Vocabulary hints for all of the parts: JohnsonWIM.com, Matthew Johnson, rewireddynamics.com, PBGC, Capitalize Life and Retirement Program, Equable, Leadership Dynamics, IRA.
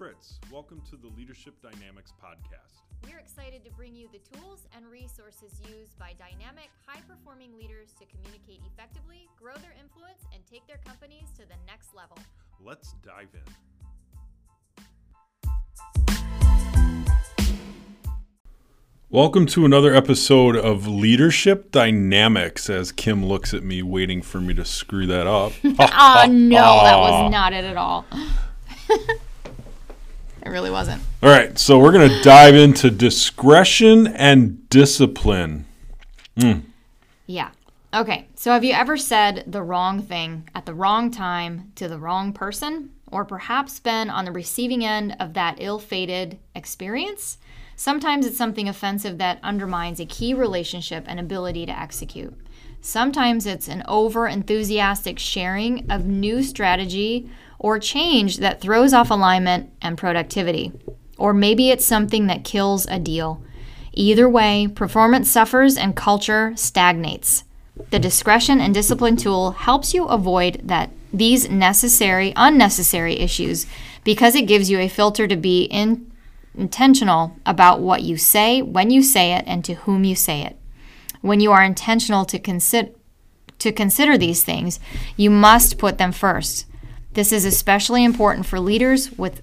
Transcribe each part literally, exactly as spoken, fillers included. Fritz. Welcome to the Leadership Dynamics podcast. We're excited to bring you the tools and resources used by dynamic, high-performing leaders to communicate effectively, grow their influence, and take their companies to the next level. Let's dive in. Welcome to another episode of Leadership Dynamics, as Kim looks at me waiting for me to screw that up. Oh, no, that was not it at all. It really wasn't. All right, so we're going to dive into discretion and discipline. Mm. Yeah. Okay, so have you ever said the wrong thing at the wrong time to the wrong person, or perhaps been on the receiving end of that ill-fated experience? Sometimes it's something offensive that undermines a key relationship and ability to execute. Sometimes it's an over-enthusiastic sharing of new strategy or change that throws off alignment and productivity. Or maybe it's something that kills a deal. Either way, performance suffers and culture stagnates. The discretion and discipline tool helps you avoid that these necessary, unnecessary issues because it gives you a filter to be in intentional about what you say, when you say it, and to whom you say it. When you are intentional to consider to consider these things, you must put them first. This is especially important for leaders with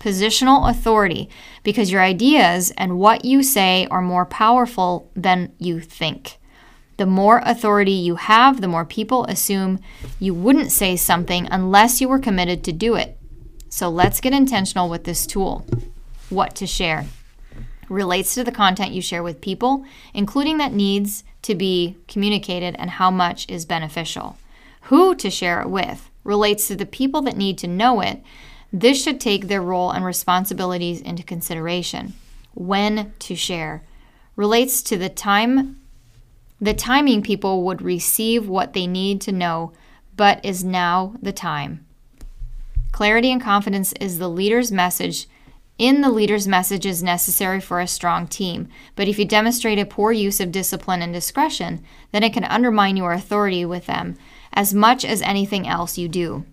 positional authority because your ideas and what you say are more powerful than you think. The more authority you have, the more people assume you wouldn't say something unless you were committed to do it. So let's get intentional with this tool. What to share relates to the content you share with people, including that needs to be communicated and how much is beneficial. Who to share it with relates to the people that need to know it. This should take their role and responsibilities into consideration. When to share relates to the time, the timing people would receive what they need to know, but is now the time. Clarity and confidence is the leader's message. In the leader's message is necessary for a strong team, but if you demonstrate a poor use of discipline and discretion, then it can undermine your authority with them as much as anything else you do.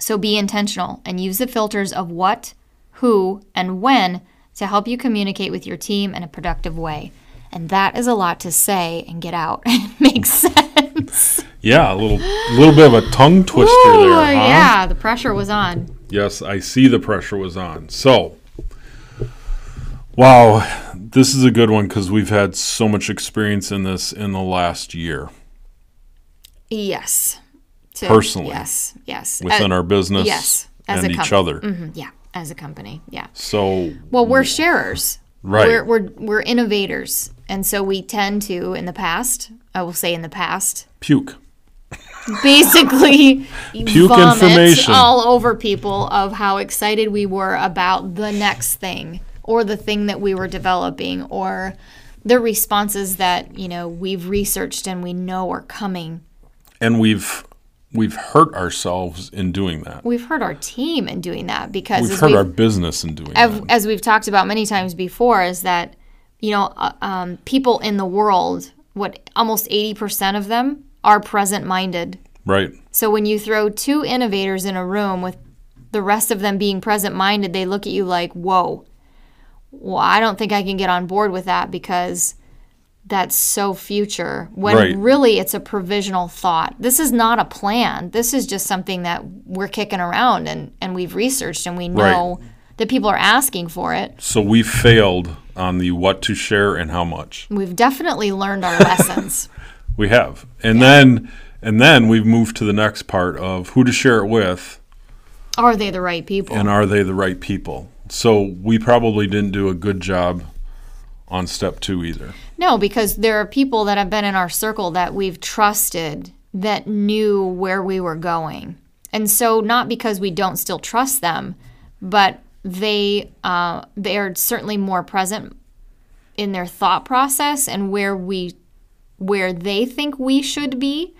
So be intentional and use the filters of what, who, and when to help you communicate with your team in a productive way. And that is a lot to say and get out. It makes sense. Yeah, a little, little bit of a tongue twister. Ooh, there. Huh? Yeah, the pressure was on. Yes, I see the pressure was on. So, wow, this is a good one because we've had so much experience in this in the last year. Yes. To, Personally. Yes, yes. Within as, our business yes, as and a each com- other. Mm-hmm, yeah, as a company, yeah. So. Well, we're sharers. Right. We're, we're, we're innovators. And so we tend to, in the past, I will say in the past. Puke. Basically puke information all over people of how excited we were about the next thing or the thing that we were developing or the responses that, you know, we've researched and we know are coming. And we've we've hurt ourselves in doing that. We've hurt our team in doing that because we've hurt we've, our business in doing as, that. As we've talked about many times before is that, you know, um, people in the world, what almost eighty percent of them are present-minded. Right. So when you throw two innovators in a room with the rest of them being present-minded, they look at you like, whoa, well, I don't think I can get on board with that because that's so future. When right. really it's a provisional thought. This is not a plan. This is just something that we're kicking around and, and we've researched and we know right. that people are asking for it. So we failed on the what to share and how much. We've definitely learned our lessons. We have. And yeah. then and then we've moved to the next part of who to share it with. Are they the right people? And are they the right people? So we probably didn't do a good job on step two either. No, because there are people that have been in our circle that we've trusted that knew where we were going. And so not because we don't still trust them, but they uh, they are certainly more present in their thought process and where we where they think we should be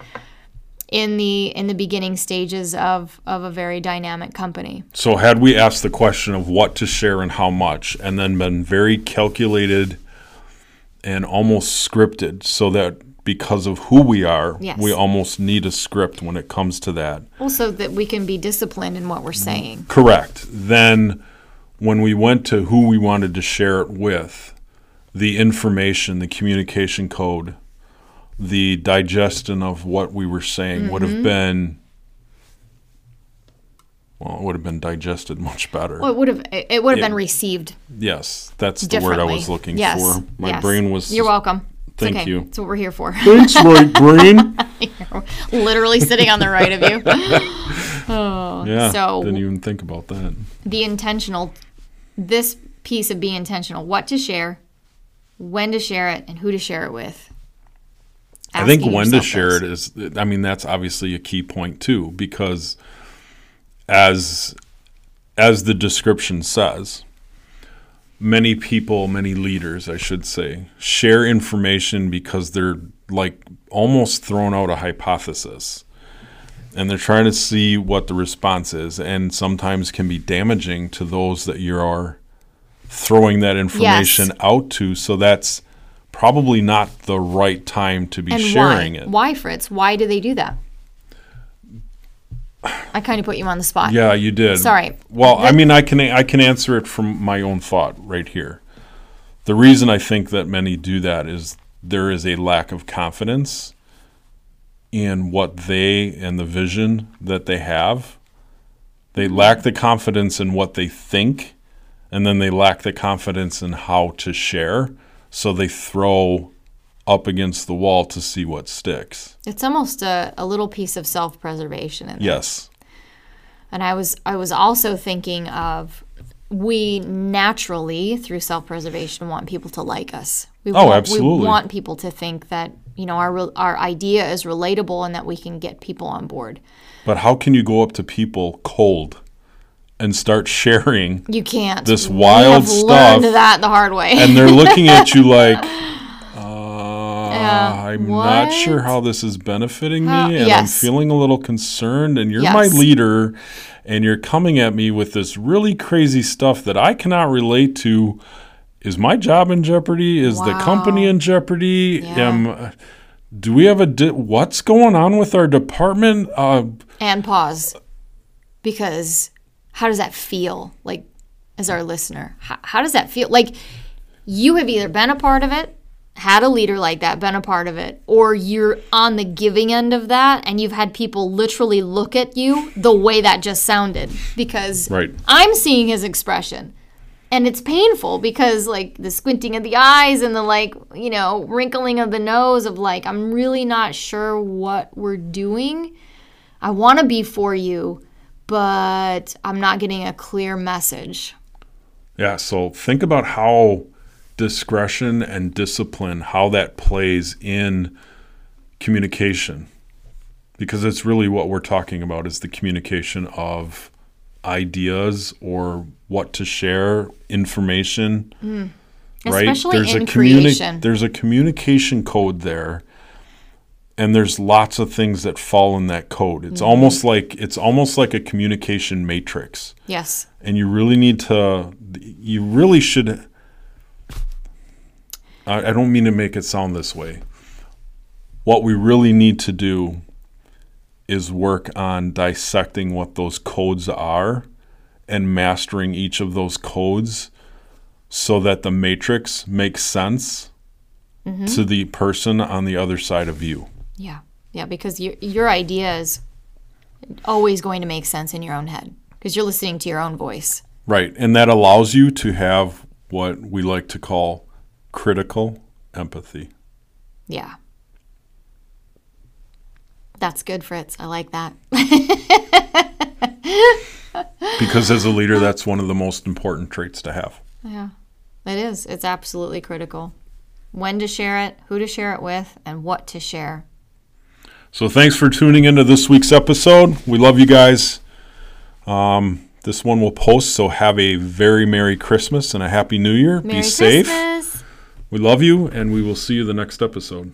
in the in the beginning stages of, of a very dynamic company. So had we asked the question of what to share and how much and then been very calculated and almost scripted so that because of who we are, yes. we almost need a script when it comes to that. Also, that we can be disciplined in what we're saying. Correct. Then when we went to who we wanted to share it with, the information, the communication code, the digestion of what we were saying mm-hmm. would have been, well, it would have been digested much better. Well, it would have, it would have yeah. been received. Yes, that's the word I was looking yes. for. My yes. brain was... You're welcome. Thank okay. you. That's what we're here for. Thanks, my brain. You're literally sitting on the right of you. Oh, yeah, so didn't even think about that. The intentional, this piece of being intentional, what to share, when to share it, and who to share it with. I think when to share it is, I mean, that's obviously a key point too, because as as the description says, many people, many leaders, I should say, share information because they're like almost throwing out a hypothesis and they're trying to see what the response is, and sometimes can be damaging to those that you are throwing that information yes. out to. So that's probably not the right time to be and sharing why? it. Why, Fritz? Why do they do that? I kind of put you on the spot. Yeah, you did. Sorry. Well, I mean, I can I can answer it from my own thought right here. The reason I think that many do that is there is a lack of confidence in what they and the vision that they have. They lack the confidence in what they think, and then they lack the confidence in how to share. So they throw up against the wall to see what sticks. It's almost a, a little piece of self-preservation in there. Yes. And I was I was also thinking of, we naturally, through self-preservation, want people to like us. We oh, want, absolutely. We want people to think that, you know, our our idea is relatable and that we can get people on board. But how can you go up to people cold and start sharing? You can't. This we wild have stuff. Learned that the hard way. And they're looking at you like, Uh, I'm what? not sure how this is benefiting how? me, and yes. I'm feeling a little concerned, and you're yes. my leader, and you're coming at me with this really crazy stuff that I cannot relate to. Is my job in jeopardy? Is wow. the company in jeopardy? Yeah. Am, do we have a di- – what's going on with our department? Uh, and pause, because how does that feel, like, as our listener? How, how does that feel? Like, you have either been a part of it, had a leader like that, been a part of it, or you're on the giving end of that and you've had people literally look at you the way that just sounded, because right. I'm seeing his expression and it's painful, because like the squinting of the eyes and the like, you know, wrinkling of the nose of like, I'm really not sure what we're doing. I want to be for you, but I'm not getting a clear message. Yeah, so think about how discretion and discipline, how that plays in communication, because it's really what we're talking about is the communication of ideas or what to share, information, mm. right? Especially there's in a creation. Communi- there's a communication code there, and there's lots of things that fall in that code. It's mm-hmm. almost like it's almost like a communication matrix. Yes. And you really need to, you really should. I don't mean to make it sound this way. What we really need to do is work on dissecting what those codes are and mastering each of those codes so that the matrix makes sense mm-hmm. to the person on the other side of you. Yeah, yeah, because your, your idea is always going to make sense in your own head because you're listening to your own voice. Right, and that allows you to have what we like to call critical empathy. Yeah. That's good, Fritz. I like that. Because as a leader, that's one of the most important traits to have. Yeah, it is. It's absolutely critical. When to share it, who to share it with, and what to share. So thanks for tuning into this week's episode. We love you guys. Um, this one will post, so have a very Merry Christmas and a Happy New Year. Merry Be safe. Christmas. We love you, and we will see you the next episode.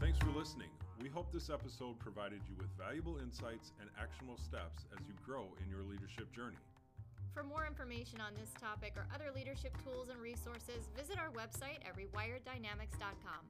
Thanks for listening. We hope this episode provided you with valuable insights and actionable steps as you grow in your leadership journey. For more information on this topic or other leadership tools and resources, visit our website at rewired dynamics dot com.